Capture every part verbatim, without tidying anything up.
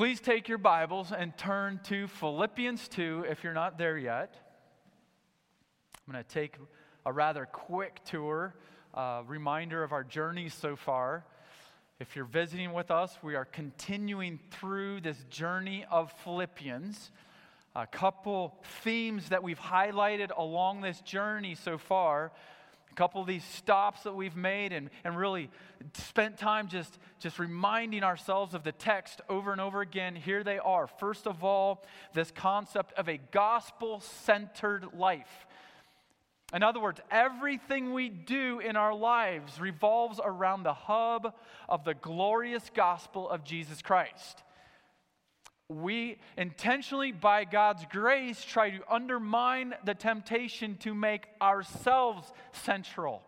Please take your Bibles and turn to Philippians two if you're not there yet. I'm going to take a rather quick tour, uh, reminder of our journey so far. If you're visiting with us, we are continuing through this journey of Philippians. A couple themes that we've highlighted along this journey so far. A couple of these stops that we've made and, and really spent time just, just reminding ourselves of the text over and over again. Here they are. First of all, this concept of a gospel-centered life. In other words, everything we do in our lives revolves around the hub of the glorious gospel of Jesus Christ. We intentionally, by God's grace, try to undermine the temptation to make ourselves central,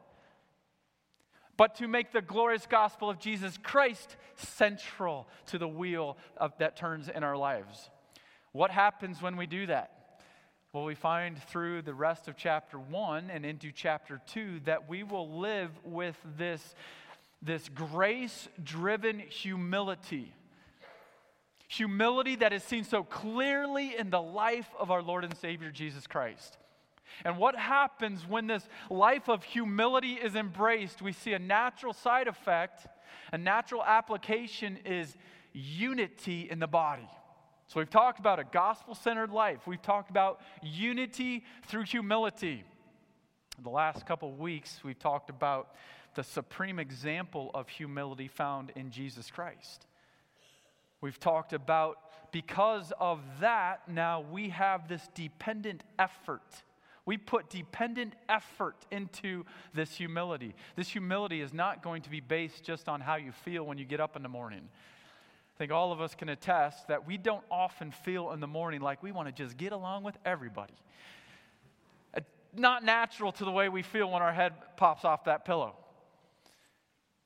but to make the glorious gospel of Jesus Christ central to the wheel of, that turns in our lives. What happens when we do that? Well, we find through the rest of chapter one and into chapter two that we will live with this, this grace-driven humility. Humility that is seen so clearly in the life of our Lord and Savior Jesus Christ. And what happens when this life of humility is embraced? We see a natural side effect, a natural application is unity in the body. So we've talked about a gospel-centered life. We've talked about unity through humility. In the last couple of weeks, we've talked about the supreme example of humility found in Jesus Christ. We've talked about because of that, now we have this dependent effort. We put dependent effort into this humility. This humility is not going to be based just on how you feel when you get up in the morning. I think all of us can attest that we don't often feel in the morning like we want to just get along with everybody. It's not natural to the way we feel when our head pops off that pillow.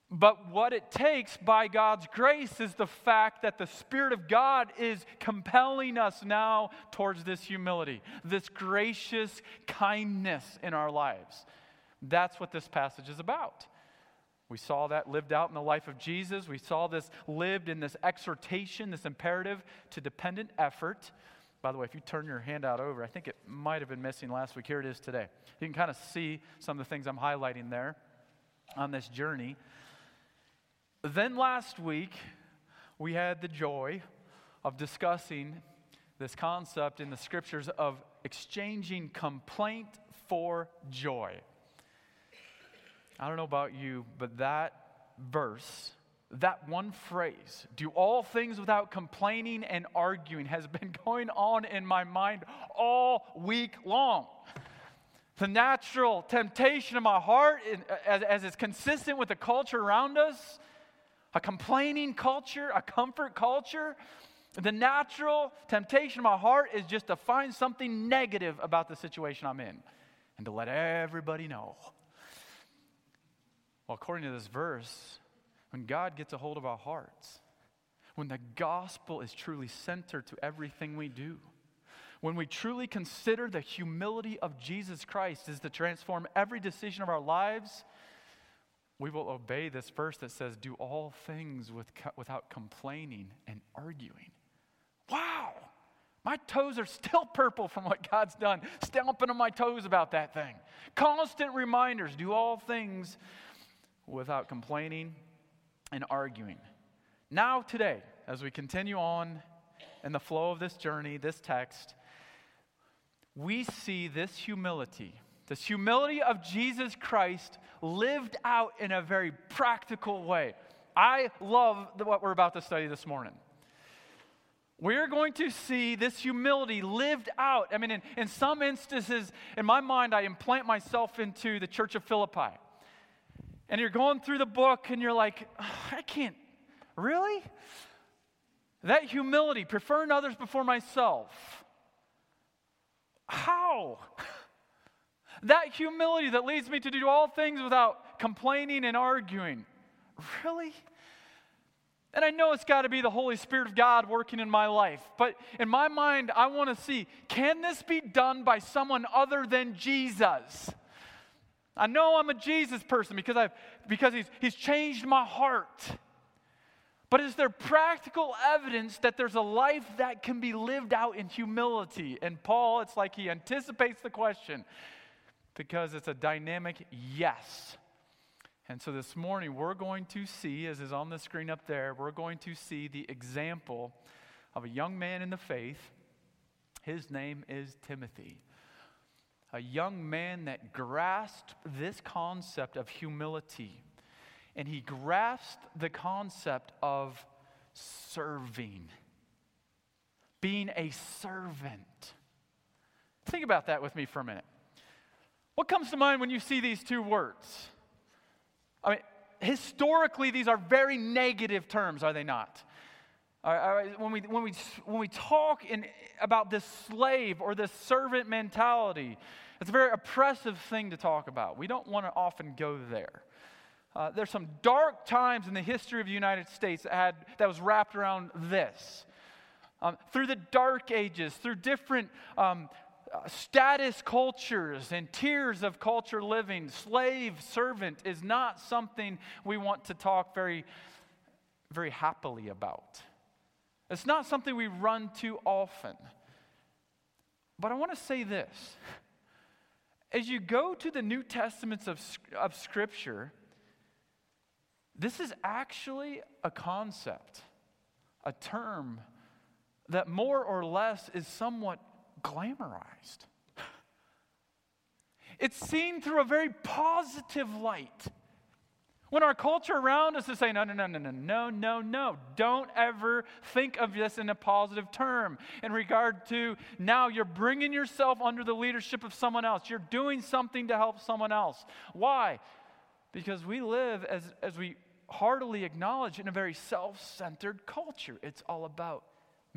But what it takes by God's grace is the fact that the Spirit of God is compelling us now towards this humility, this gracious kindness in our lives. That's what this passage is about. We saw that lived out in the life of Jesus. We saw this lived in this exhortation, this imperative to dependent effort. By the way, if you turn your handout over, I think it might have been missing last week. Here it is today. You can kind of see some of the things I'm highlighting there on this journey. Then last week, we had the joy of discussing this concept in the scriptures of exchanging complaint for joy. I don't know about you, but that verse, that one phrase, do all things without complaining and arguing, has been going on in my mind all week long. The natural temptation of my heart, as, as it's consistent with the culture around us, a complaining culture, a comfort culture. The natural temptation of my heart is just to find something negative about the situation I'm in and to let everybody know. Well, according to this verse, when God gets a hold of our hearts, when the gospel is truly centered to everything we do, when we truly consider the humility of Jesus Christ is to transform every decision of our lives, we will obey this verse that says, do all things with, without complaining and arguing. Wow! My toes are still purple from what God's done, stomping on my toes about that thing. Constant reminders, do all things without complaining and arguing. Now today, as we continue on in the flow of this journey, this text, we see this humility, this humility of Jesus Christ lived out in a very practical way. I love what we're about to study this morning. We're going to see this humility lived out. I mean, in, in some instances, in my mind, I implant myself into the church of Philippi. And you're going through the book and you're like, I can't, really? That humility, preferring others before myself. How? That humility that leads me to do all things without complaining and arguing. Really? And I know it's got to be the Holy Spirit of God working in my life. But in my mind, I want to see, can this be done by someone other than Jesus? I know I'm a Jesus person because I've because he's, he's changed my heart. But is there practical evidence that there's a life that can be lived out in humility? And Paul, it's like he anticipates the question because it's a dynamic yes. And so this morning, we're going to see, as is on the screen up there, we're going to see the example of a young man in the faith. His name is Timothy. A young man that grasped this concept of humility. And he grasped the concept of serving. Being a servant. Think about that with me for a minute. What comes to mind when you see these two words? I mean, historically, these are very negative terms, are they not? All right, all right, when we when we when we talk in about this slave or this servant mentality, it's a very oppressive thing to talk about. We don't want to often go there. Uh, there's some dark times in the history of the United States that had that was wrapped around this. Um, through the Dark Ages, through different. Um, Uh, status cultures and tiers of culture living, slave, servant is not something we want to talk very, very happily about. It's not something we run to often. But I want to say this. As you go to the New Testaments of, of Scripture, this is actually a concept, a term that more or less is somewhat glamorized. It's seen through a very positive light. When our culture around us is saying, no, no, no, no, no, no, no, no. Don't ever think of this in a positive term in regard to now you're bringing yourself under the leadership of someone else. You're doing something to help someone else. Why? Because we live, as, as we heartily acknowledge, in a very self-centered culture. It's all about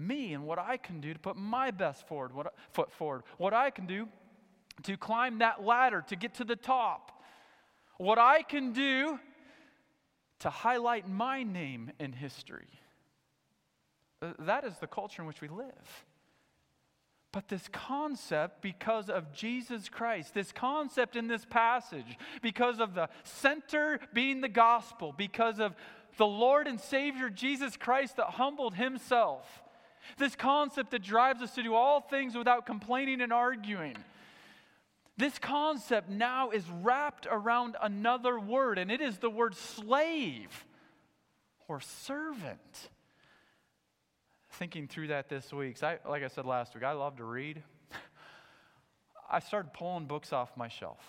me and what I can do to put my best forward, what, foot forward, what I can do to climb that ladder, to get to the top, what I can do to highlight my name in history. That is the culture in which we live. But this concept, because of Jesus Christ, this concept in this passage, because of the center being the gospel, because of the Lord and Savior Jesus Christ that humbled himself, this concept that drives us to do all things without complaining and arguing. This concept now is wrapped around another word, and it is the word slave or servant. Thinking through that this week, so I, like I said last week, I love to read. I started pulling books off my shelf.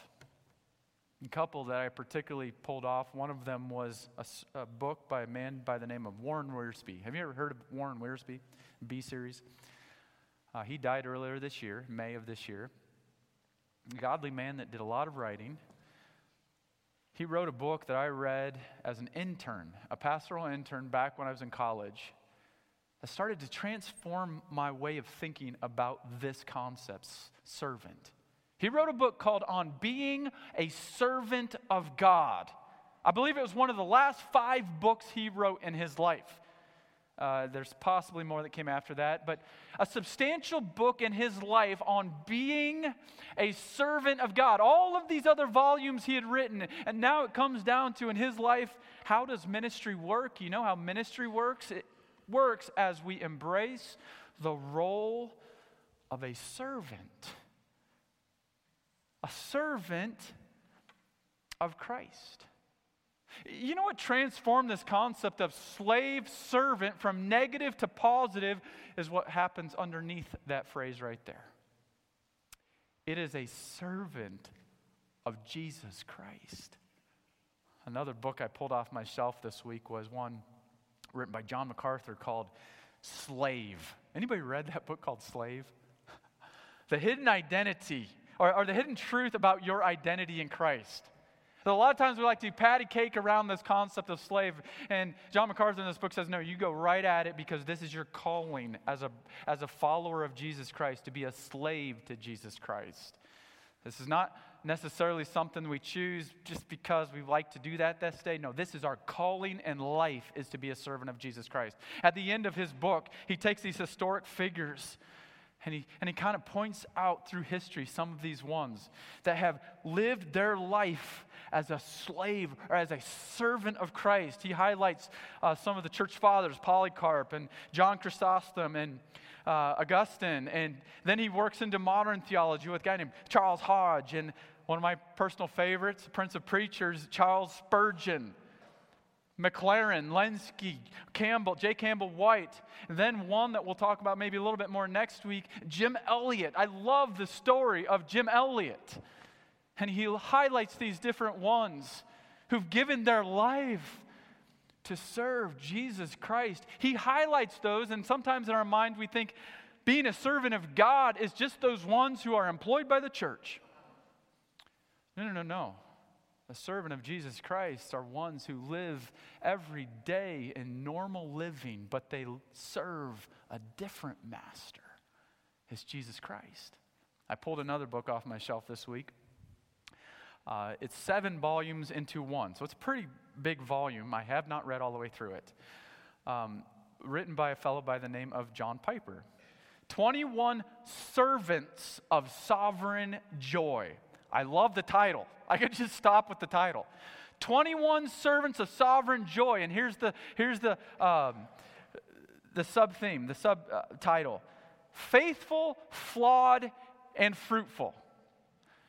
A couple that I particularly pulled off, one of them was a, a book by a man by the name of Warren Wiersbe. Have you ever heard of Warren Wiersbe? B-series. Uh, he died earlier this year, May of this year. A godly man that did a lot of writing. He wrote a book that I read as an intern, a pastoral intern back when I was in college. I started to transform my way of thinking about this concept, servant. He wrote a book called On Being a Servant of God. I believe it was one of the last five books he wrote in his life. Uh, there's possibly more that came after that, but a substantial book in his life on being a servant of God. All of these other volumes he had written, and now it comes down to, in his life, how does ministry work? You know how ministry works? It works as we embrace the role of a servant. A servant of Christ. You know what transformed this concept of slave servant from negative to positive is what happens underneath that phrase right there. It is a servant of Jesus Christ. Another book I pulled off my shelf this week was one written by John MacArthur called Slave. Anybody read that book called Slave? The hidden identity or, or the hidden truth about your identity in Christ. So a lot of times we like to patty cake around this concept of slave, and John MacArthur in this book says, no, you go right at it because this is your calling as a, as a follower of Jesus Christ, to be a slave to Jesus Christ. This is not necessarily something we choose just because we like to do that this day. No, this is our calling in life, is to be a servant of Jesus Christ. At the end of his book, he takes these historic figures, And he, and he kind of points out through history some of these ones that have lived their life as a slave or as a servant of Christ. He highlights uh, some of the church fathers, Polycarp and John Chrysostom and uh, Augustine. And then he works into modern theology with a guy named Charles Hodge and one of my personal favorites, the Prince of Preachers, Charles Spurgeon, McLaren, Lenski, Campbell, J. Campbell White, and then one that we'll talk about maybe a little bit more next week, Jim Elliott. I love the story of Jim Elliott. And he highlights these different ones who've given their life to serve Jesus Christ. He highlights those, and sometimes in our mind we think being a servant of God is just those ones who are employed by the church. No, no, no, no. A servant of Jesus Christ are ones who live every day in normal living, but they serve a different master. It's Jesus Christ. I pulled another book off my shelf this week. Uh, it's seven volumes into one, so it's a pretty big volume. I have not read all the way through it. Um, written by a fellow by the name of John Piper. twenty-one Servants of Sovereign Joy. I love the title. I could just stop with the title. twenty-one Servants of Sovereign Joy. And here's the here's the um, the sub-theme, the subtitle. Faithful, flawed, and fruitful.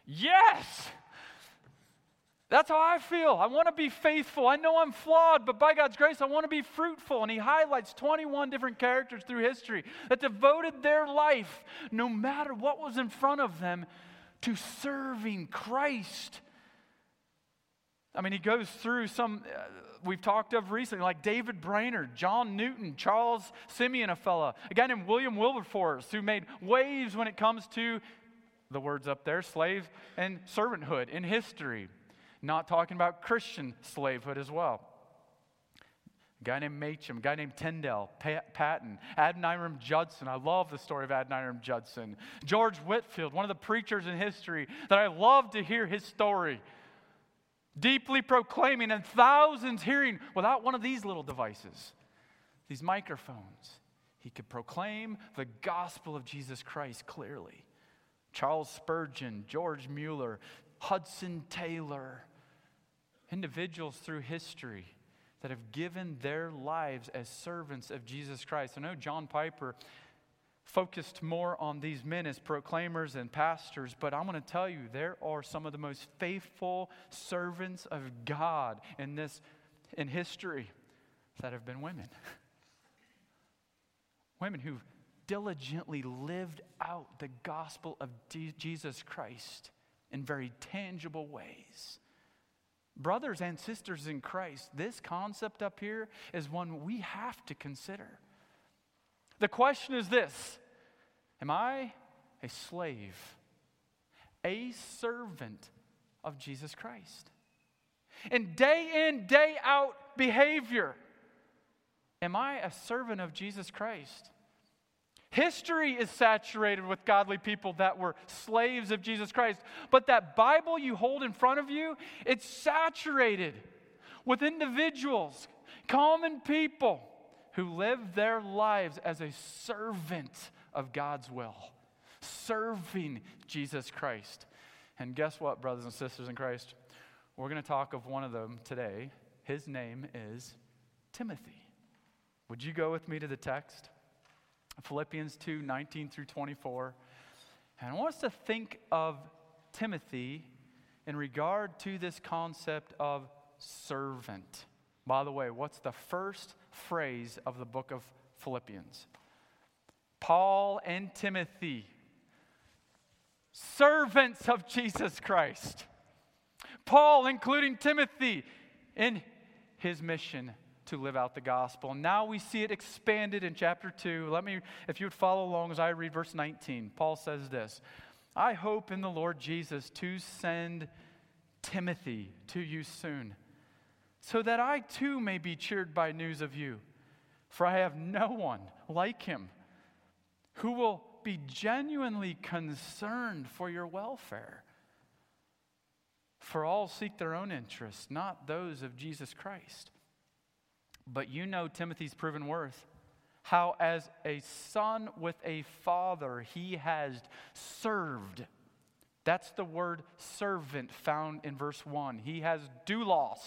Yes! That's how I feel. I want to be faithful. I know I'm flawed, but by God's grace, I want to be fruitful. And he highlights twenty-one different characters through history that devoted their life, no matter what was in front of them, to serving Christ. I mean, he goes through some uh, we've talked of recently, like David Brainerd, John Newton, Charles Simeon, a fella, a guy named William Wilberforce, who made waves when it comes to, the words up there, slave and servanthood in history. Not talking about Christian slavehood as well. A guy named Machem, a guy named Tyndale, Pat- Patton, Adoniram Judson. I love the story of Adoniram Judson. George Whitefield, one of the preachers in history that I love to hear his story. Deeply proclaiming and thousands hearing without one of these little devices, these microphones. He could proclaim the gospel of Jesus Christ clearly. Charles Spurgeon, George Mueller, Hudson Taylor. Individuals through history that have given their lives as servants of Jesus Christ. I know John Piper focused more on these men as proclaimers and pastors, but I'm going to tell you, there are some of the most faithful servants of God in this, in history, that have been women. Women who diligently lived out the gospel of D- Jesus Christ in very tangible ways. Brothers and sisters in Christ, this concept up here is one we have to consider. The question is this: am I a slave, a servant of Jesus Christ? And day in, day out behavior, am I a servant of Jesus Christ? History is saturated with godly people that were slaves of Jesus Christ. But that Bible you hold in front of you, it's saturated with individuals, common people who live their lives as a servant of God's will, serving Jesus Christ. And guess what, brothers and sisters in Christ? We're going to talk of one of them today. His name is Timothy. Would you go with me to the text? Philippians two, nineteen through twenty-four. And I want us to think of Timothy in regard to this concept of servant. By the way, what's the first phrase of the book of Philippians? Paul and Timothy, servants of Jesus Christ. Paul, including Timothy, in his mission to live out the gospel. Now we see it expanded in chapter two. Let me, if you would follow along as I read verse nineteen, Paul says this: I hope in the Lord Jesus to send Timothy to you soon, so that I too may be cheered by news of you. For I have no one like him who will be genuinely concerned for your welfare. For all seek their own interests, not those of Jesus Christ. But you know Timothy's proven worth, how as a son with a father he has served That's the word servant found in verse one. He has doulos.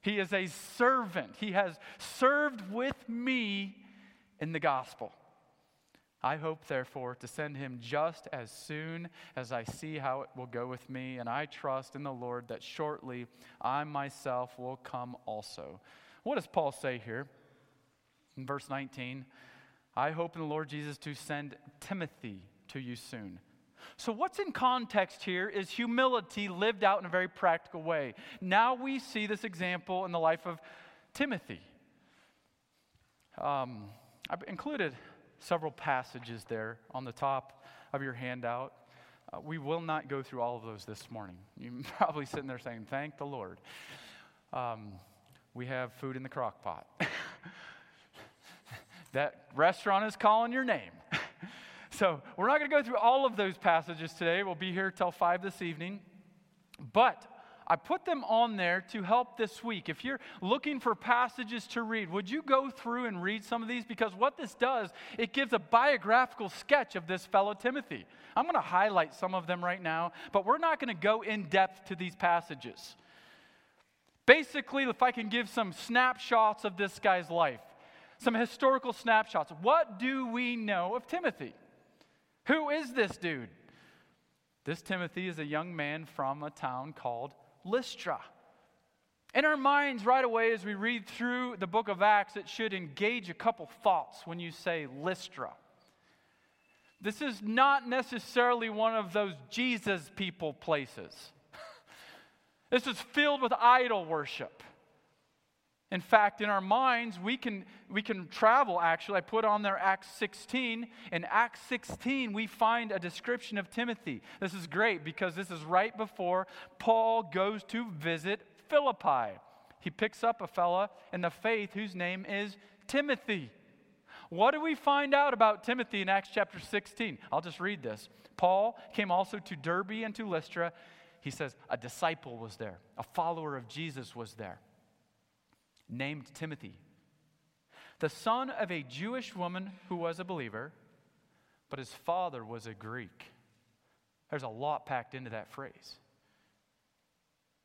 He is a servant. He has served with me in the gospel. I hope, therefore, to send him just as soon as I see how it will go with me, and I trust in the Lord that shortly I myself will come also. What does Paul say here? In verse nineteen, I hope in the Lord Jesus to send Timothy to you soon. So what's in context here is humility lived out in a very practical way. Now we see this example in the life of Timothy. Um, I've included several passages there on the top of your handout. Uh, we will not go through all of those this morning. You're probably sitting there saying, thank the Lord. Um, we have food in the crock pot. That restaurant is calling your name. So we're not going to go through all of those passages today. We'll be here till five this evening. But I put them on there to help this week. If you're looking for passages to read, would you go through and read some of these? Because what this does, it gives a biographical sketch of this fellow Timothy. I'm going to highlight some of them right now, but we're not going to go in depth to these passages. Basically, if I can give some snapshots of this guy's life, some historical snapshots. What do we know of Timothy? Who is this dude? This Timothy is a young man from a town called Lystra. In our minds right away as we read through the book of Acts, it should engage a couple thoughts when you say Lystra. This is not necessarily one of those Jesus people places. This is filled with idol worship. In fact, in our minds, we can we can travel, actually. I put on there Acts sixteen. In Acts sixteen, we find a description of Timothy. This is great because this is right before Paul goes to visit Philippi. He picks up a fella in the faith whose name is Timothy. What do we find out about Timothy in Acts chapter sixteen? I'll just read this. Paul came also to Derbe and to Lystra. He says a disciple was there. A follower of Jesus was there, named Timothy, the son of a Jewish woman who was a believer, but his father was a Greek. There's a lot packed into that phrase.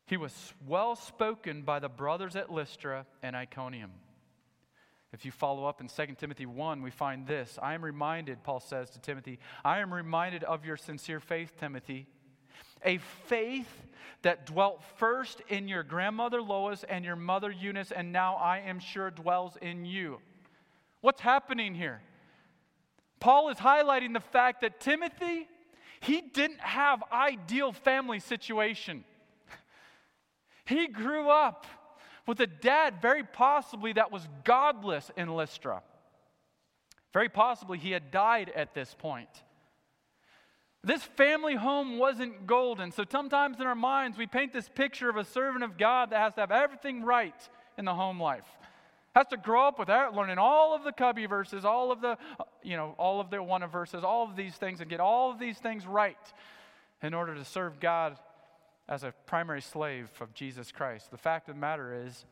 He was well spoken by the brothers at Lystra and Iconium. If you follow up in Second Timothy one, we find this. I am reminded, Paul says to Timothy, I am reminded of your sincere faith, Timothy, a faith that dwelt first in your grandmother Lois and your mother Eunice, and now I am sure dwells in you. What's happening here? Paul is highlighting the fact that Timothy, he didn't have ideal family situation. He grew up with a dad very possibly that was godless in Lystra. Very possibly he had died at this point. This family home wasn't golden. So sometimes in our minds, we paint this picture of a servant of God that has to have everything right in the home life. Has to grow up without learning all of the cubby verses, all of the, you know, all of the one of verses, all of these things, and get all of these things right in order to serve God as a primary slave of Jesus Christ. The fact of the matter is,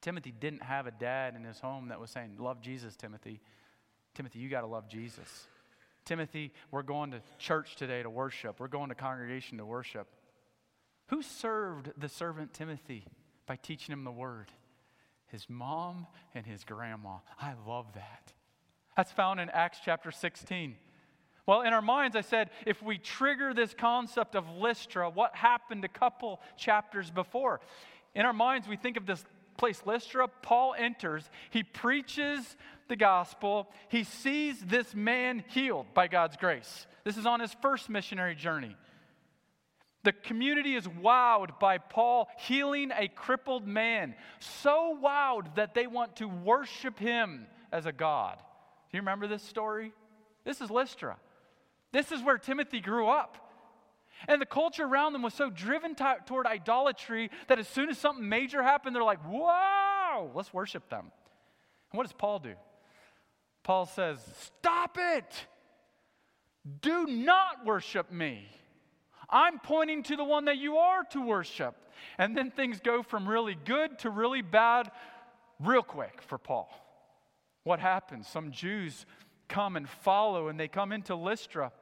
Timothy didn't have a dad in his home that was saying, love Jesus, Timothy. Timothy, you got to love Jesus. Timothy, we're going to church today to worship. We're going to congregation to worship. Who served the servant Timothy by teaching him the word? His mom and his grandma. I love that. That's found in Acts chapter sixteen. Well, in our minds, I said, if we trigger this concept of Lystra, what happened a couple chapters before? In our minds, we think of this place, Lystra. Paul enters. He preaches the gospel. He sees this man healed by God's grace. This is on his first missionary journey. The community is wowed by Paul healing a crippled man, so wowed that they want to worship him as a god. Do you remember this story? This is Lystra. This is where Timothy grew up. And the culture around them was so driven t- toward idolatry that as soon as something major happened, they're like, whoa, let's worship them. And what does Paul do? Paul says, stop it. Do not worship me. I'm pointing to the one that you are to worship. And then things go from really good to really bad real quick for Paul. What happens? Some Jews come and follow, and they come into Lystra.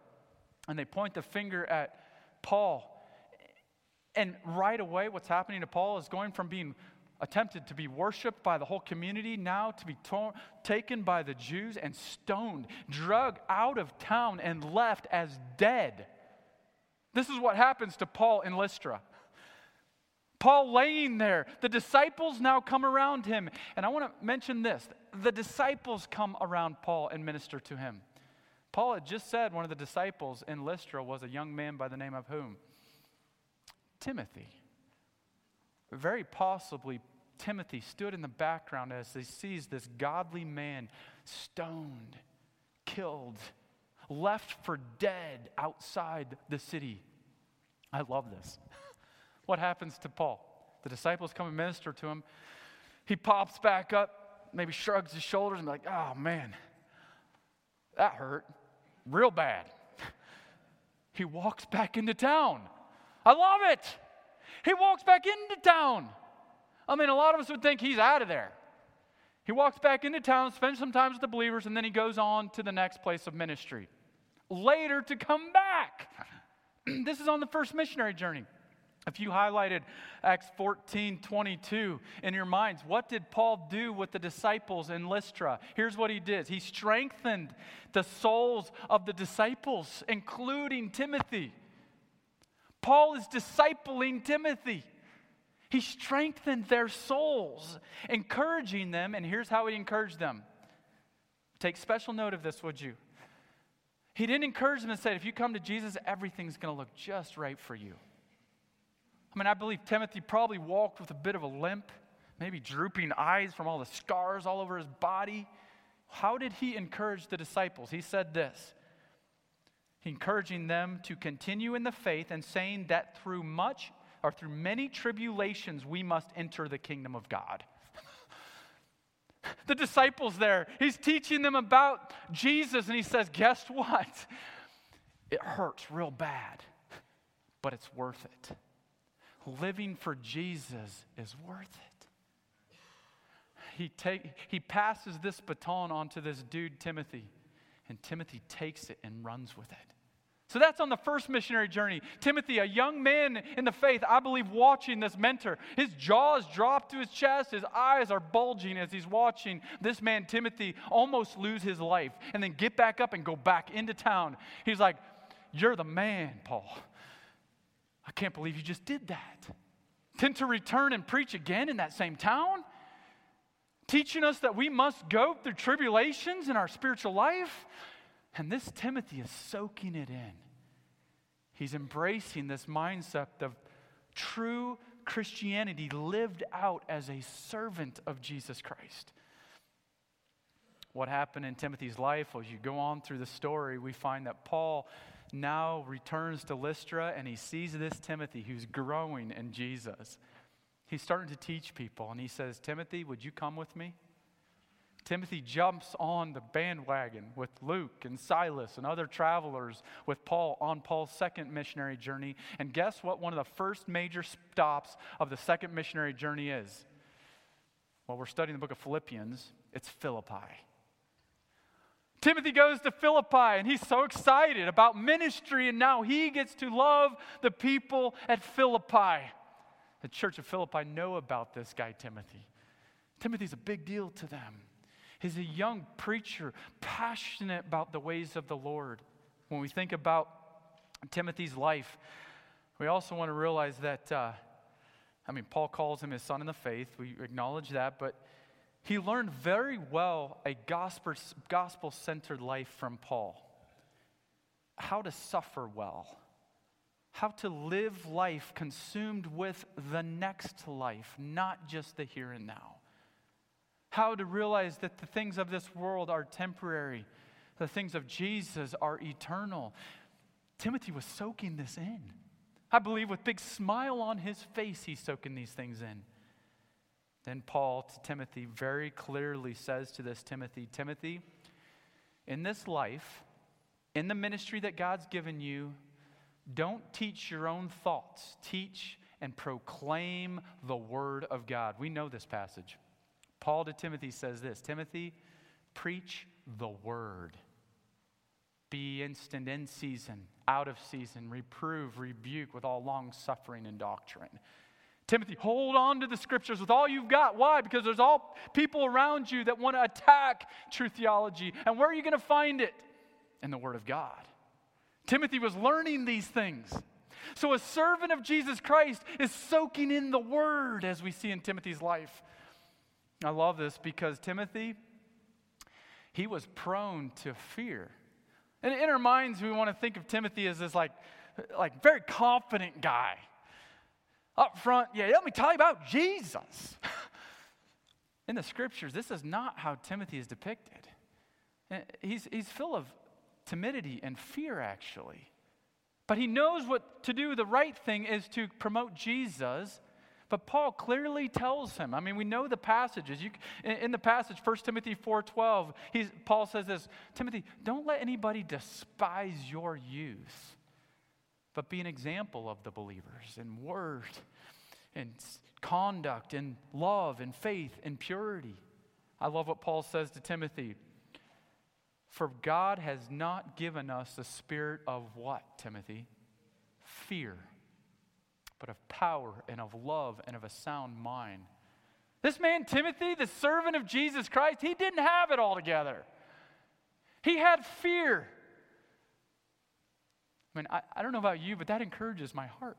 and they point the finger at Paul. And right away, what's happening to Paul is going from being attempted to be worshipped by the whole community, now to be torn, taken by the Jews and stoned, dragged out of town and left as dead. This is what happens to Paul in Lystra. Paul laying there. The disciples now come around him. And I want to mention this. The disciples come around Paul and minister to him. Paul had just said one of the disciples in Lystra was a young man by the name of whom? Timothy. Very possibly, Timothy stood in the background as he sees this godly man stoned, killed, left for dead outside the city. I love this. What happens to Paul? The disciples come and minister to him. He pops back up, maybe shrugs his shoulders and be like, oh man, that hurt real bad. He walks back into town. I love it. He walks back into town. I mean, a lot of us would think he's out of there. He walks back into town, spends some time with the believers, and then he goes on to the next place of ministry. Later to come back. This is on the first missionary journey. If you highlighted Acts fourteen twenty-two in your minds, what did Paul do with the disciples in Lystra? Here's what he did. He strengthened the souls of the disciples, including Timothy. Paul is discipling Timothy. He strengthened their souls, encouraging them. And here's how he encouraged them. Take special note of this, would you? He didn't encourage them and say, if you come to Jesus, everything's going to look just right for you. I mean, I believe Timothy probably walked with a bit of a limp, maybe drooping eyes from all the scars all over his body. How did he encourage the disciples? He said this. Encouraging them to continue in the faith and saying that through much or through many tribulations we must enter the kingdom of God. The disciples there, he's teaching them about Jesus and he says, guess what? It hurts real bad, but it's worth it. Living for Jesus is worth it. He take, he passes this baton on to this dude, Timothy, and Timothy takes it and runs with it. So that's on the first missionary journey. Timothy, a young man in the faith, I believe, watching this mentor. His jaws drop to his chest. His eyes are bulging as he's watching this man, Timothy, almost lose his life and then get back up and go back into town. He's like, you're the man, Paul. I can't believe you just did that. Then to return and preach again in that same town? Teaching us that we must go through tribulations in our spiritual life. And this Timothy is soaking it in. He's embracing this mindset of true Christianity lived out as a servant of Jesus Christ. What happened in Timothy's life, as you go on through the story, we find that Paul now returns to Lystra and he sees this Timothy who's growing in Jesus. He's starting to teach people, and he says, Timothy, would you come with me? Timothy jumps on the bandwagon with Luke and Silas and other travelers with Paul on Paul's second missionary journey. And guess what one of the first major stops of the second missionary journey is? Well, we're studying the book of Philippians. It's Philippi. Timothy goes to Philippi, and he's so excited about ministry, and now he gets to love the people at Philippi. The church of Philippi know about this guy, Timothy. Timothy's a big deal to them. He's a young preacher, passionate about the ways of the Lord. When we think about Timothy's life, we also want to realize that, uh, I mean, Paul calls him his son in the faith. We acknowledge that, but he learned very well a gospel, gospel-centered life from Paul. How to suffer well. How to live life consumed with the next life, not just the here and now. How to realize that the things of this world are temporary. The things of Jesus are eternal. Timothy was soaking this in. I believe with a big smile on his face, he's soaking these things in. Then Paul to Timothy very clearly says to this Timothy, Timothy, in this life, in the ministry that God's given you, don't teach your own thoughts. Teach and proclaim the word of God. We know this passage. Paul to Timothy says this, Timothy, preach the word. be instant in season, out of season, reprove, rebuke with all long suffering and doctrine. Timothy, hold on to the scriptures with all you've got. Why? Because there's all people around you that want to attack true theology. And where are you going to find it? In the Word of God. Timothy was learning these things. So a servant of Jesus Christ is soaking in the Word, as we see in Timothy's life. I love this because Timothy, he was prone to fear. And in our minds, we want to think of Timothy as this like, like very confident guy. Up front, yeah, let me tell you about Jesus. In the scriptures, this is not how Timothy is depicted. He's, he's full of timidity and fear, actually. But he knows what to do. The right thing is to promote Jesus. But Paul clearly tells him. I mean, we know the passages. You, in the passage, First Timothy four twelve, he's, Paul says this, Timothy, don't let anybody despise your youth, but be an example of the believers in word, in conduct, in love, in faith, in purity. I love what Paul says to Timothy. For God has not given us a spirit of what, Timothy? Fear, but of power and of love and of a sound mind. This man Timothy, the servant of Jesus Christ, he didn't have it all together. He had fear. I mean, I, I don't know about you, but that encourages my heart.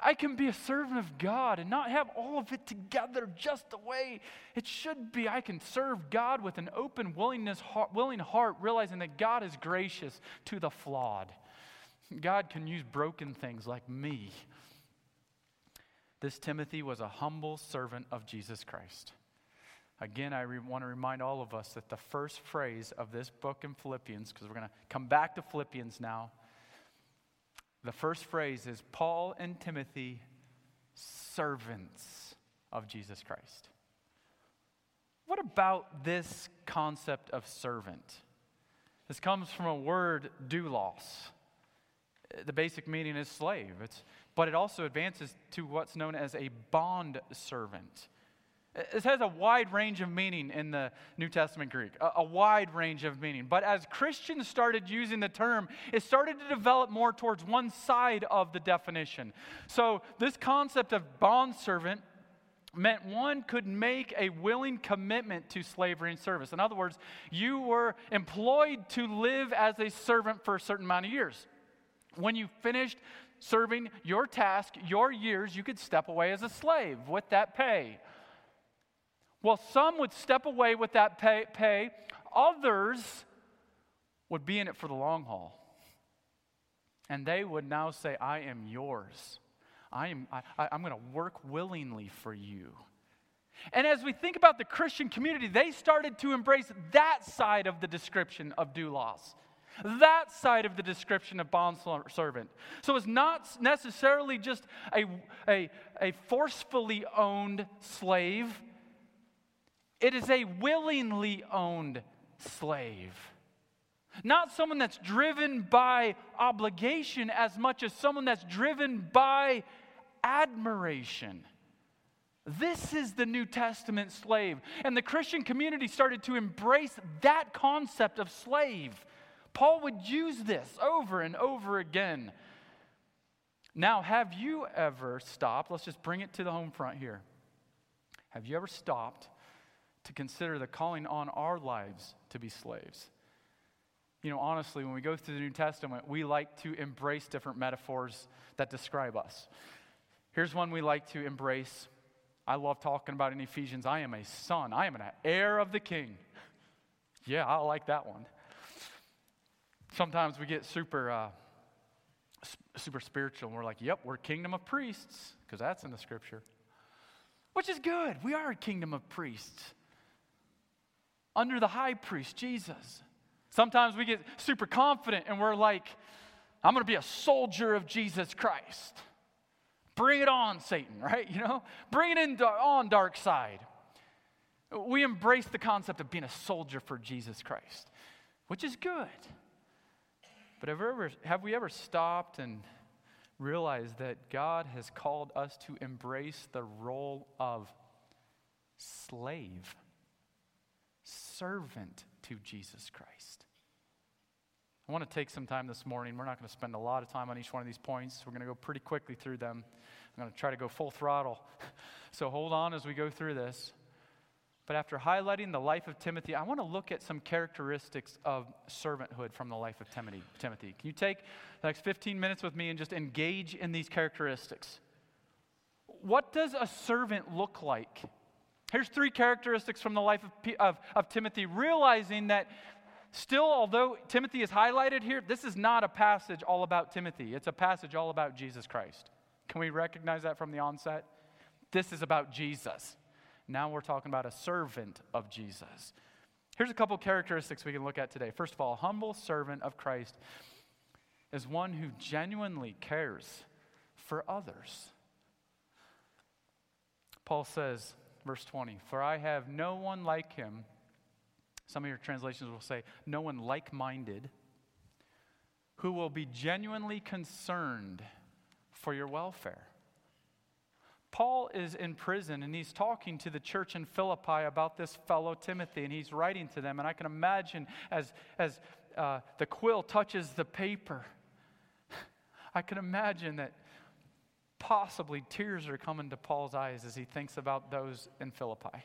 I can be a servant of God and not have all of it together just the way it should be. I can serve God with an open willingness, heart, willing heart, realizing that God is gracious to the flawed. God can use broken things like me. This Timothy was a humble servant of Jesus Christ. Again, I re- want to remind all of us that the first phrase of this book in Philippians, because we're going to come back to Philippians now, the first phrase is Paul and Timothy, servants of Jesus Christ. What about this concept of servant? This comes from a word, doulos. The basic meaning is slave, it's, but it also advances to what's known as a bond servant. This has a wide range of meaning in the New Testament Greek, a, a wide range of meaning. But as Christians started using the term, it started to develop more towards one side of the definition. So this concept of bondservant meant one could make a willing commitment to slavery and service. In other words, you were employed to live as a servant for a certain amount of years. When you finished serving your task, your years, you could step away as a slave with that pay. Well, some would step away with that pay, pay. Others would be in it for the long haul. And they would now say, I am yours. I am, I, I'm going to work willingly for you. And as we think about the Christian community, they started to embrace that side of the description of doulos. That side of the description of bondservant. So it's not necessarily just a, a, a forcefully owned slave. It is a willingly owned slave. Not someone that's driven by obligation as much as someone that's driven by admiration. This is the New Testament slave. And the Christian community started to embrace that concept of slave. Paul would use this over and over again. Now, have you ever stopped? Let's just bring it to the home front here. Have you ever stopped to consider the calling on our lives to be slaves? You know, honestly, when we go through the New Testament, we like to embrace different metaphors that describe us. Here's one we like to embrace. I love talking about in Ephesians, I am a son. I am an heir of the king. Yeah, I like that one. Sometimes we get super, uh, super spiritual, and we're like, yep, we're kingdom of priests, because that's in the scripture. Which is good. We are a kingdom of priests. Under the high priest, Jesus. Sometimes we get super confident and we're like, I'm going to be a soldier of Jesus Christ. Bring it on, Satan, right? You know, bring it in on dark side. We embrace the concept of being a soldier for Jesus Christ, which is good. But have we ever, have we ever stopped and realized that God has called us to embrace the role of slave? Servant to Jesus Christ. I want to take some time this morning. We're not going to spend a lot of time on each one of these points. We're going to go pretty quickly through them. I'm going to try to go full throttle. So hold on as we go through this. But after highlighting the life of Timothy, I want to look at some characteristics of servanthood from the life of Timothy. Timothy, can you take the next fifteen minutes with me and just engage in these characteristics? What does a servant look like? Here's three characteristics from the life of, of, of Timothy, realizing that still, although Timothy is highlighted here, this is not a passage all about Timothy. It's a passage all about Jesus Christ. Can we recognize that from the onset? This is about Jesus. Now we're talking about a servant of Jesus. Here's a couple characteristics we can look at today. First of all, a humble servant of Christ is one who genuinely cares for others. Paul says, verse twenty, "For I have no one like him." Some of your translations will say, no one like-minded, who will be genuinely concerned for your welfare. Paul is in prison, and he's talking to the church in Philippi about this fellow Timothy, and he's writing to them. And I can imagine as, as uh, the quill touches the paper, I can imagine that possibly tears are coming to Paul's eyes as he thinks about those in Philippi,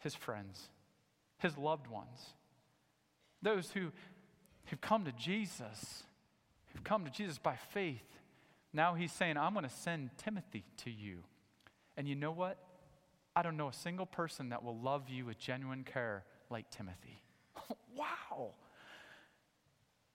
his friends, his loved ones, those who have come to Jesus, who've come to Jesus by faith. Now he's saying, I'm going to send Timothy to you. And you know what? I don't know a single person that will love you with genuine care like Timothy. Wow.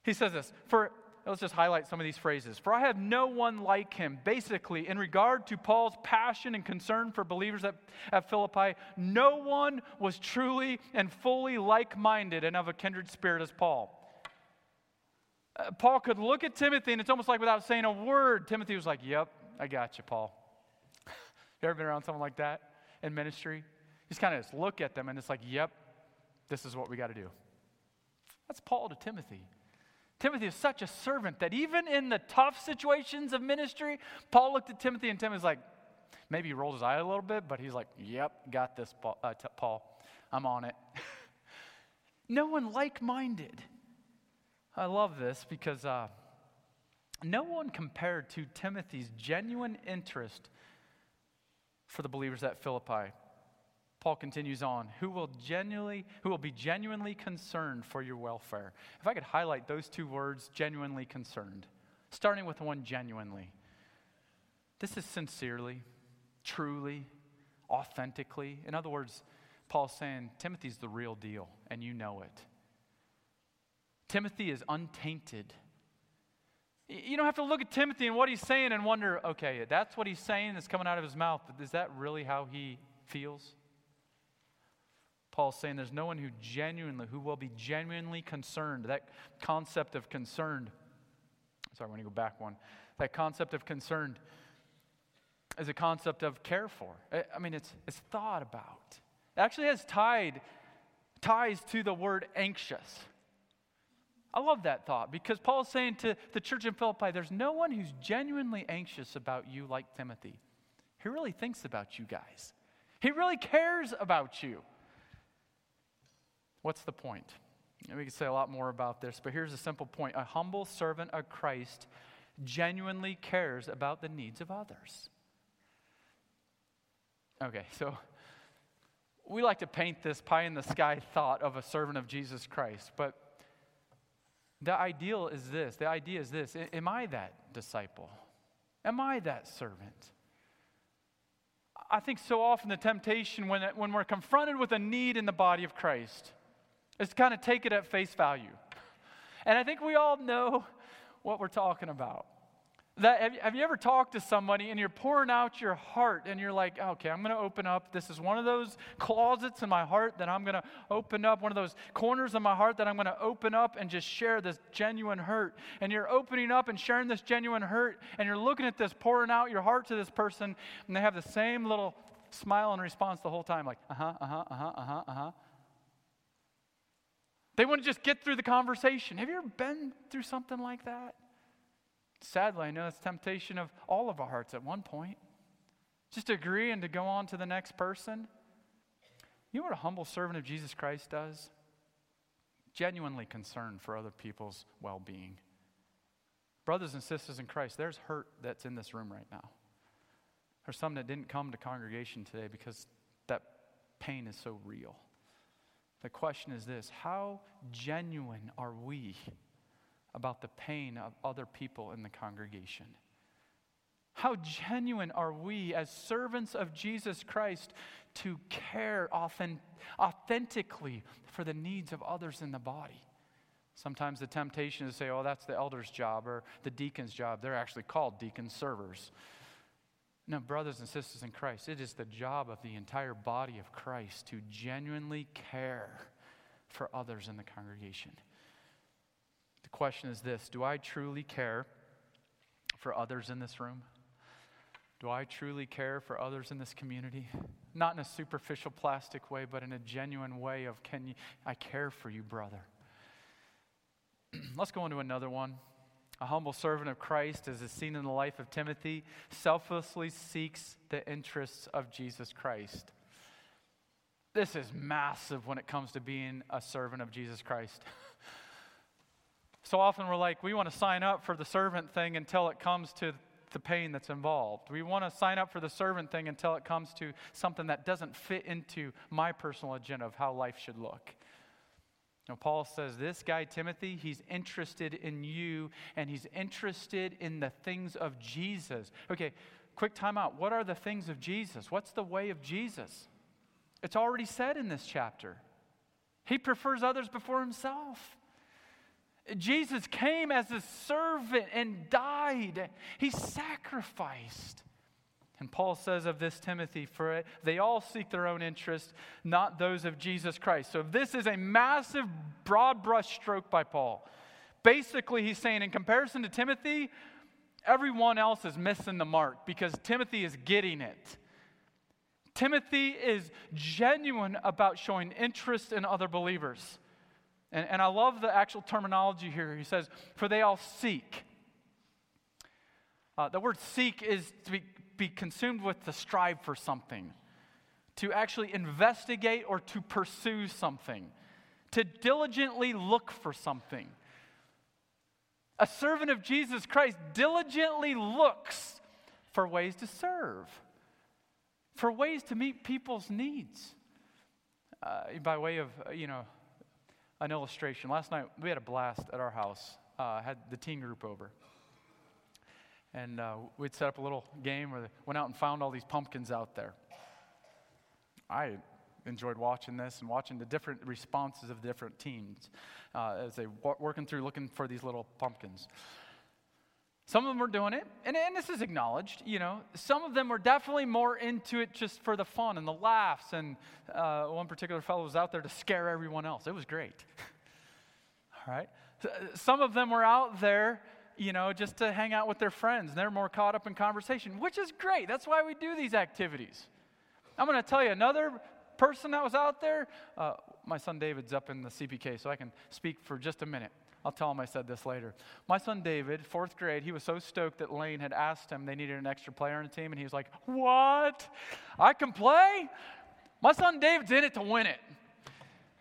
He says this, for, let's just highlight some of these phrases. For I have no one like him. Basically, in regard to Paul's passion and concern for believers at, at Philippi, no one was truly and fully like-minded and of a kindred spirit as Paul. Uh, Paul could look at Timothy, and it's almost like without saying a word, Timothy was like, yep, I got you, Paul. You ever been around someone like that in ministry? You just kind of just look at them, and it's like, yep, this is what we got to do. That's Paul to Timothy. Timothy is such a servant that even in the tough situations of ministry, Paul looked at Timothy, and Timothy's like, maybe he rolled his eye a little bit, but he's like, yep, got this, Paul. Uh, t- Paul. I'm on it. No one like-minded. I love this because uh, no one compared to Timothy's genuine interest for the believers at Philippi. Paul continues on, who will genuinely, who will be genuinely concerned for your welfare. If I could highlight those two words, genuinely concerned, starting with the one genuinely. This is sincerely, truly, authentically. In other words, Paul's saying, Timothy's the real deal, and you know it. Timothy is untainted. You don't have to look at Timothy and what he's saying and wonder, okay, that's what he's saying that's coming out of his mouth. Is that really how he feels? Paul's saying there's no one who genuinely, who will be genuinely concerned. That concept of concerned, sorry, I want to go back one. That concept of concerned is a concept of care for. I mean, it's it's thought about. It actually has tied ties to the word anxious. I love that thought because Paul's saying to the church in Philippi, there's no one who's genuinely anxious about you like Timothy. He really thinks about you guys. He really cares about you. What's the point? We could say a lot more about this, but here's a simple point. A humble servant of Christ genuinely cares about the needs of others. Okay, so we like to paint this pie-in-the-sky thought of a servant of Jesus Christ, but the ideal is this. The idea is this. Am I that disciple? Am I that servant? I think so often the temptation when, when we're confronted with a need in the body of Christ is to kind of take it at face value. And I think we all know what we're talking about. That, have, have you ever talked to somebody and you're pouring out your heart and you're like, okay, I'm going to open up. This is one of those closets in my heart that I'm going to open up, one of those corners of my heart that I'm going to open up and just share this genuine hurt. And you're opening up and sharing this genuine hurt and you're looking at this, pouring out your heart to this person, and they have the same little smile and response the whole time, like, uh-huh, uh-huh, uh-huh, uh-huh, uh-huh. They want to just get through the conversation. Have you ever been through something like that? Sadly, I know that's temptation of all of our hearts at one point. Just agree and to go on to the next person. You know what a humble servant of Jesus Christ does? genuinely concerned for other people's well-being. Brothers and sisters in Christ, there's hurt that's in this room right now. There's some that didn't come to congregation today because that pain is so real. The question is this: how genuine are we about the pain of other people in the congregation? How genuine are we as servants of Jesus Christ to care authentic, authentically for the needs of others in the body? Sometimes the temptation is to say, oh, that's the elder's job or the deacon's job. They're actually called deacon servers. No, brothers and sisters in Christ, it is the job of the entire body of Christ to genuinely care for others in the congregation. The question is this: do I truly care for others in this room? Do I truly care for others in this community? Not in a superficial plastic way, but in a genuine way of, can you, I care for you, brother. Let's go into another one. A humble servant of Christ, as is seen in the life of Timothy, selflessly seeks the interests of Jesus Christ. This is massive when it comes to being a servant of Jesus Christ. So often we're like, we want to sign up for the servant thing until it comes to the pain that's involved. We want to sign up for the servant thing until it comes to something that doesn't fit into my personal agenda of how life should look. Now, Paul says, this guy, Timothy, he's interested in you, and he's interested in the things of Jesus. Okay, quick time out. What are the things of Jesus? What's the way of Jesus? It's already said in this chapter. He prefers others before himself. Jesus came as a servant and died. He sacrificed. And Paul says of this Timothy, for they all seek their own interest, not those of Jesus Christ. So this is a massive broad brush stroke by Paul. Basically, he's saying in comparison to Timothy, everyone else is missing the mark because Timothy is getting it. Timothy is genuine about showing interest in other believers. And, and I love the actual terminology here. He says, for they all seek. Uh, the word seek is to be be consumed with, to strive for something, to actually investigate or to pursue something, to diligently look for something. A servant of Jesus Christ diligently looks for ways to serve, for ways to meet people's needs. Uh, by way of, you know, an illustration, last night we had a blast at our house. Uh, had the teen group over. And uh, we'd set up a little game where they went out and found all these pumpkins out there. I enjoyed watching this and watching the different responses of different teams uh, as they were working through looking for these little pumpkins. Some of them were doing it, and, and this is acknowledged, you know. Some of them were definitely more into it just for the fun and the laughs, and uh, one particular fellow was out there to scare everyone else. It was great. All right? Some of them were out there, you know, just to hang out with their friends. They're more caught up in conversation, which is great. That's why we do these activities. I'm going to tell you, another person that was out there, uh, my son David's up in the C P K, so I can speak for just a minute. I'll tell him I said this later. My son David, fourth grade, he was so stoked that Lane had asked him they needed an extra player on the team, and he was like, what? I can play? My son David's in it to win it.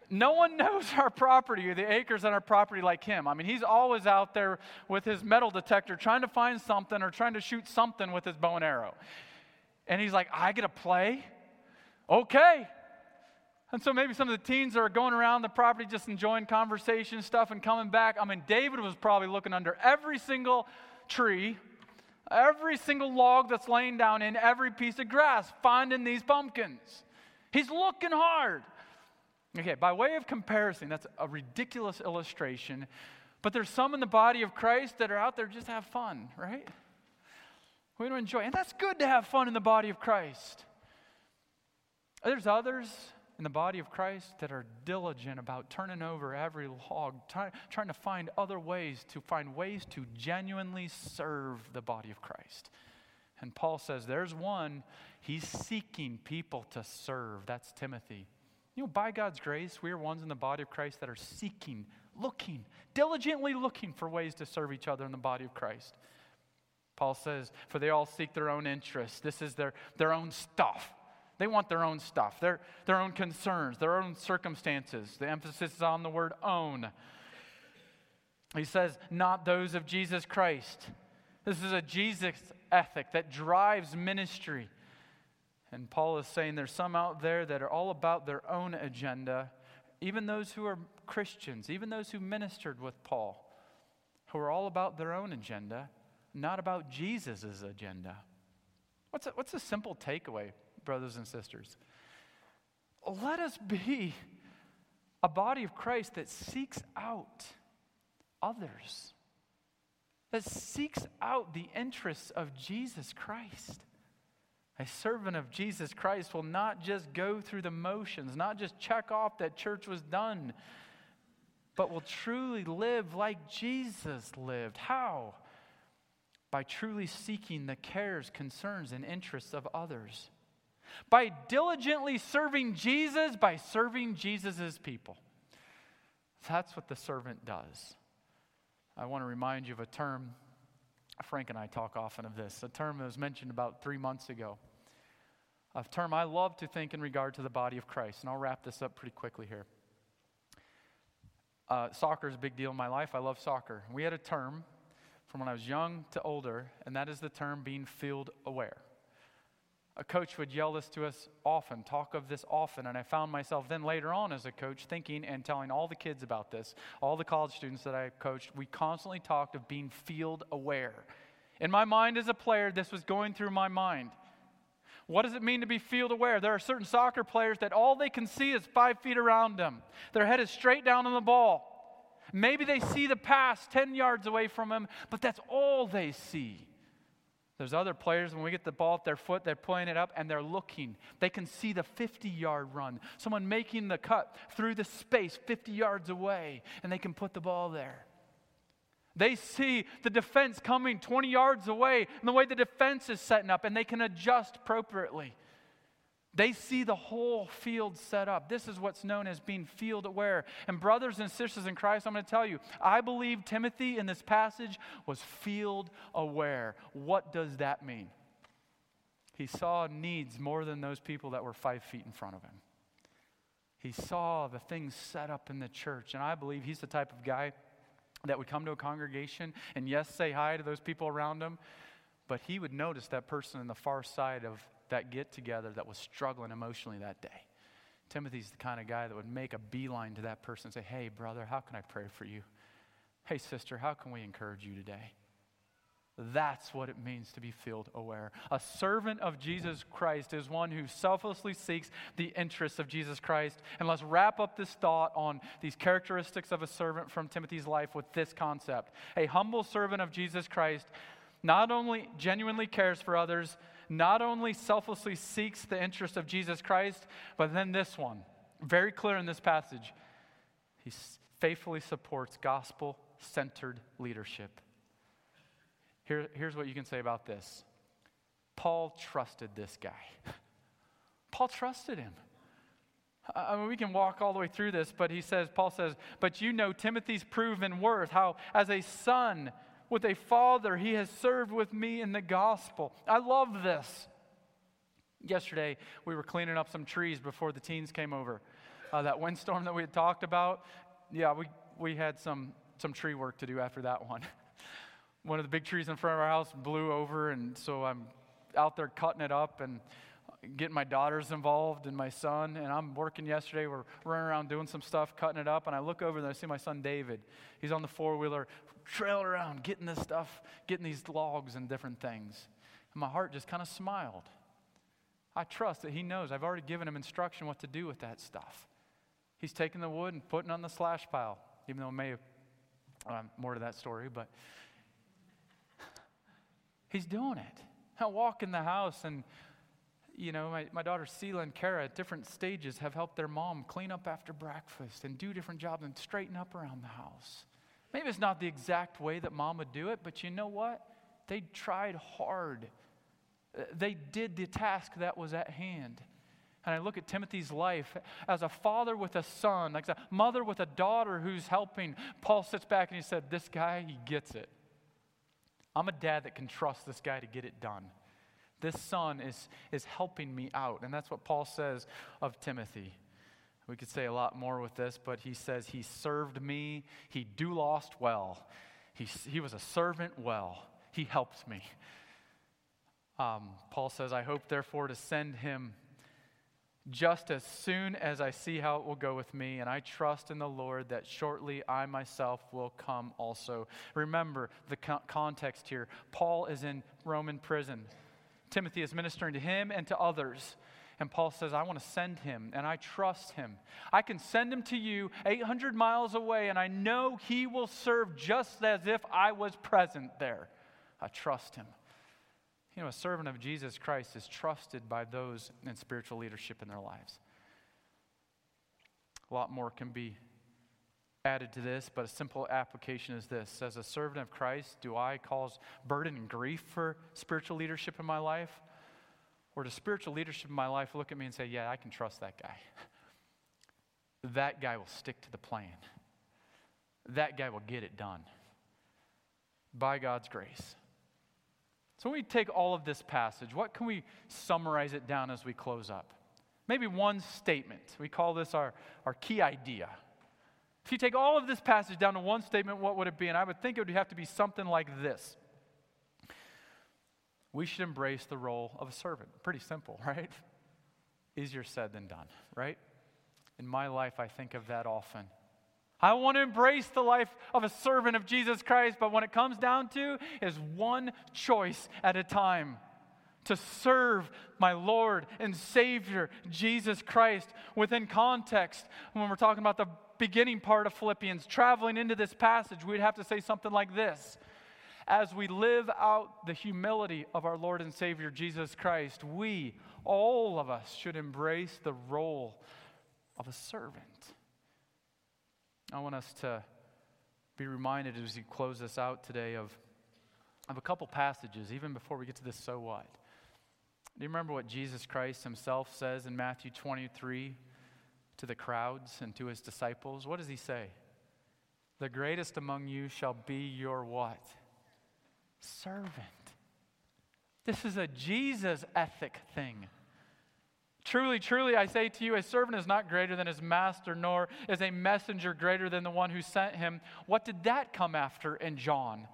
No one knows our property or the acres on our property like him. I mean, he's always out there with his metal detector trying to find something or trying to shoot something with his bow and arrow. And he's like, I get to play? Okay. And so maybe some of the teens are going around the property just enjoying conversation stuff and coming back. I mean, David was probably looking under every single tree, every single log that's laying down in every piece of grass, finding these pumpkins. He's looking hard. Okay, by way of comparison, that's a ridiculous illustration, but there's some in the body of Christ that are out there just to have fun, right? We don't enjoy, and that's good to have fun in the body of Christ. There's others in the body of Christ that are diligent about turning over every log, try, trying to find other ways, to find ways to genuinely serve the body of Christ. And Paul says there's one, he's seeking people to serve. That's Timothy. You know, by God's grace, we are ones in the body of Christ that are seeking, looking, diligently looking for ways to serve each other in the body of Christ. Paul says, for they all seek their own interests. This is their, their own stuff. They want their own stuff, their, their own concerns, their own circumstances. The emphasis is on the word own. He says, not those of Jesus Christ. This is a Jesus ethic that drives ministry. And Paul is saying there's some out there that are all about their own agenda, even those who are Christians, even those who ministered with Paul, who are all about their own agenda, not about Jesus' agenda. What's a, what's a simple takeaway, brothers and sisters? Let us be a body of Christ that seeks out others, that seeks out the interests of Jesus Christ. A servant of Jesus Christ will not just go through the motions, not just check off that church was done, but will truly live like Jesus lived. How? By truly seeking the cares, concerns, and interests of others. By diligently serving Jesus, by serving Jesus' people. That's what the servant does. I want to remind you of a term. Frank and I talk often of this, a term that was mentioned about three months ago, a term I love to think in regard to the body of Christ, and I'll wrap this up pretty quickly here. Uh, soccer is a big deal in my life. I love soccer. We had a term from when I was young to older, and that is the term being field aware. A coach would yell this to us often, talk of this often, and I found myself then later on as a coach thinking and telling all the kids about this, all the college students that I coached, we constantly talked of being field aware. In my mind as a player, this was going through my mind. What does it mean to be field aware? There are certain soccer players that all they can see is five feet around them. Their head is straight down on the ball. Maybe they see the pass ten yards away from them, but that's all they see. There's other players, when we get the ball at their foot, they're playing it up and they're looking. They can see the fifty-yard run. Someone making the cut through the space fifty yards away, and they can put the ball there. They see the defense coming twenty yards away and the way the defense is setting up, and they can adjust appropriately. They see the whole field set up. This is what's known as being field aware. And brothers and sisters in Christ, I'm going to tell you, I believe Timothy in this passage was field aware. What does that mean? He saw needs more than those people that were five feet in front of him. He saw the things set up in the church. And I believe he's the type of guy that would come to a congregation and, yes, say hi to those people around him, but he would notice that person in the far side of that get-together that was struggling emotionally that day. Timothy's the kind of guy that would make a beeline to that person and say, hey, brother, how can I pray for you? Hey, sister, how can we encourage you today? That's what it means to be field aware. A servant of Jesus Christ is one who selflessly seeks the interests of Jesus Christ. And let's wrap up this thought on these characteristics of a servant from Timothy's life with this concept. A humble servant of Jesus Christ not only genuinely cares for others, not only selflessly seeks the interest of Jesus Christ, but then this one, very clear in this passage, he faithfully supports gospel-centered leadership. Here, here's what you can say about this. Paul trusted this guy. Paul trusted him. I mean, we can walk all the way through this, but he says, Paul says, but you know Timothy's proven worth, how as a son with a father, he has served with me in the gospel. I love this. Yesterday, we were cleaning up some trees before the teens came over. Uh, that windstorm that we had talked about, yeah, we, we had some, some tree work to do after that one. One of the big trees in front of our house blew over, and so I'm out there cutting it up and getting my daughters involved and my son, and I'm working yesterday. We're running around doing some stuff, cutting it up, and I look over and I see my son David. He's on the four-wheeler, trailing around, getting this stuff, getting these logs and different things. And my heart just kind of smiled. I trust that he knows. I've already given him instruction what to do with that stuff. He's taking the wood and putting it on the slash pile, even though it may have um, more to that story, but he's doing it. I walk in the house and You know, my, my daughters Sela and Kara at different stages have helped their mom clean up after breakfast and do different jobs and straighten up around the house. Maybe it's not the exact way that mom would do it, but you know what? They tried hard. They did the task that was at hand. And I look at Timothy's life as a father with a son, like a mother with a daughter who's helping. Paul sits back and he said, this guy, he gets it. I'm a dad that can trust this guy to get it done. This son is, is helping me out. And that's what Paul says of Timothy. We could say a lot more with this, but he says, he served me, he do lost well. He, he was a servant well. He helped me. Um, Paul says, I hope, therefore, to send him just as soon as I see how it will go with me, and I trust in the Lord that shortly I myself will come also. Remember the co- context here. Paul is in Roman prison. Timothy is ministering to him and to others. And Paul says, I want to send him, and I trust him. I can send him to you eight hundred miles away, and I know he will serve just as if I was present there. I trust him. You know, a servant of Jesus Christ is trusted by those in spiritual leadership in their lives. A lot more can be added to this, but a simple application is this. As a servant of Christ, do I cause burden and grief for spiritual leadership in my life? Or does spiritual leadership in my life look at me and say, yeah, I can trust that guy. That guy will stick to the plan. That guy will get it done. By God's grace. So when we take all of this passage, what can we summarize it down as we close up? Maybe one statement. We call this our, our key idea. If you take all of this passage down to one statement, what would it be? And I would think it would have to be something like this. We should embrace the role of a servant. Pretty simple, right? Easier said than done, right? In my life, I think of that often. I want to embrace the life of a servant of Jesus Christ, but when it comes down to is one choice at a time. To serve my Lord and Savior, Jesus Christ, within context. When we're talking about the beginning part of Philippians, traveling into this passage, we'd have to say something like this. As we live out the humility of our Lord and Savior Jesus Christ, we, all of us, should embrace the role of a servant. I want us to be reminded as we close this out today of, of a couple passages, even before we get to this so what. Do you remember what Jesus Christ himself says in Matthew twenty-three to the crowds and to his disciples? What does he say? The greatest among you shall be your what? Servant. This is a Jesus ethic thing. Truly, truly, I say to you, a servant is not greater than his master, nor is a messenger greater than the one who sent him. What did that come after in John?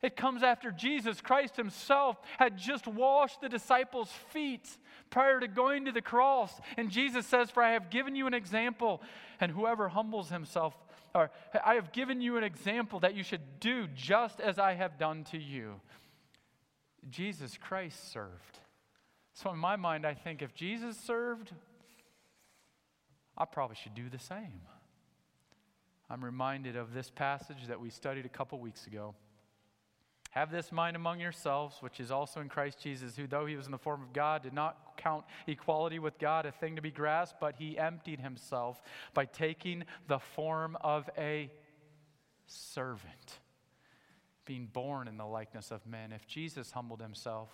It comes after Jesus Christ himself had just washed the disciples' feet prior to going to the cross. And Jesus says, for I have given you an example, and whoever humbles himself, or I have given you an example that you should do just as I have done to you. Jesus Christ served. So in my mind, I think if Jesus served, I probably should do the same. I'm reminded of this passage that we studied a couple weeks ago. Have this mind among yourselves, which is also in Christ Jesus, who though he was in the form of God, did not count equality with God a thing to be grasped, but he emptied himself by taking the form of a servant, being born in the likeness of men. If Jesus humbled himself,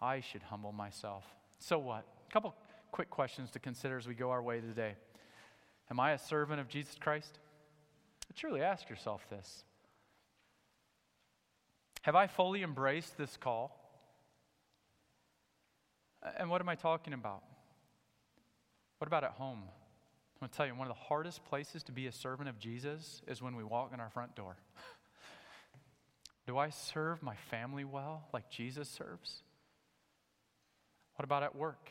I should humble myself. So what? A couple quick questions to consider as we go our way today. Am I a servant of Jesus Christ? Truly ask yourself this. Have I fully embraced this call? And what am I talking about? What about at home? I'm going to tell you, one of the hardest places to be a servant of Jesus is when we walk in our front door. Do I serve my family well like Jesus serves? What about at work?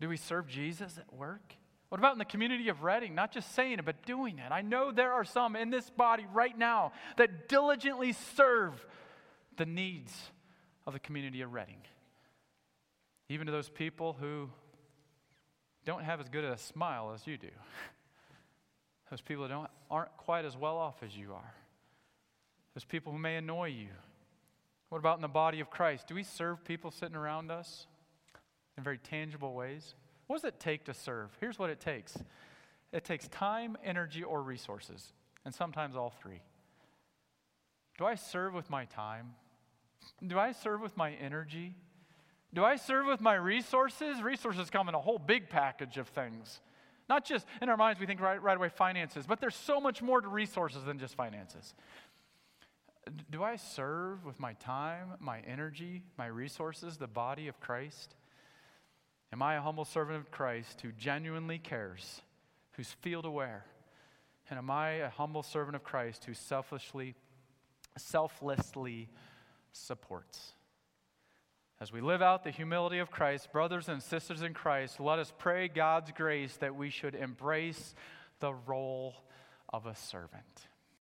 Do we serve Jesus at work? What about in the community of Reading? Not just saying it, but doing it. I know there are some in this body right now that diligently serve the needs of the community of Reading. Even to those people who don't have as good a smile as you do. Those people who don't, aren't quite as well off as you are. Those people who may annoy you. What about in the body of Christ? Do we serve people sitting around us in very tangible ways? What does it take to serve? Here's what it takes. It takes time, energy, or resources, and sometimes all three. Do I serve with my time? Do I serve with my energy? Do I serve with my resources? Resources come in a whole big package of things. Not just, in our minds we think right, right away finances, but there's so much more to resources than just finances. Do I serve with my time, my energy, my resources, the body of Christ? Am I a humble servant of Christ who genuinely cares, who's field aware? And am I a humble servant of Christ who selfishly, selflessly supports? As we live out the humility of Christ, brothers and sisters in Christ, let us pray God's grace that we should embrace the role of a servant.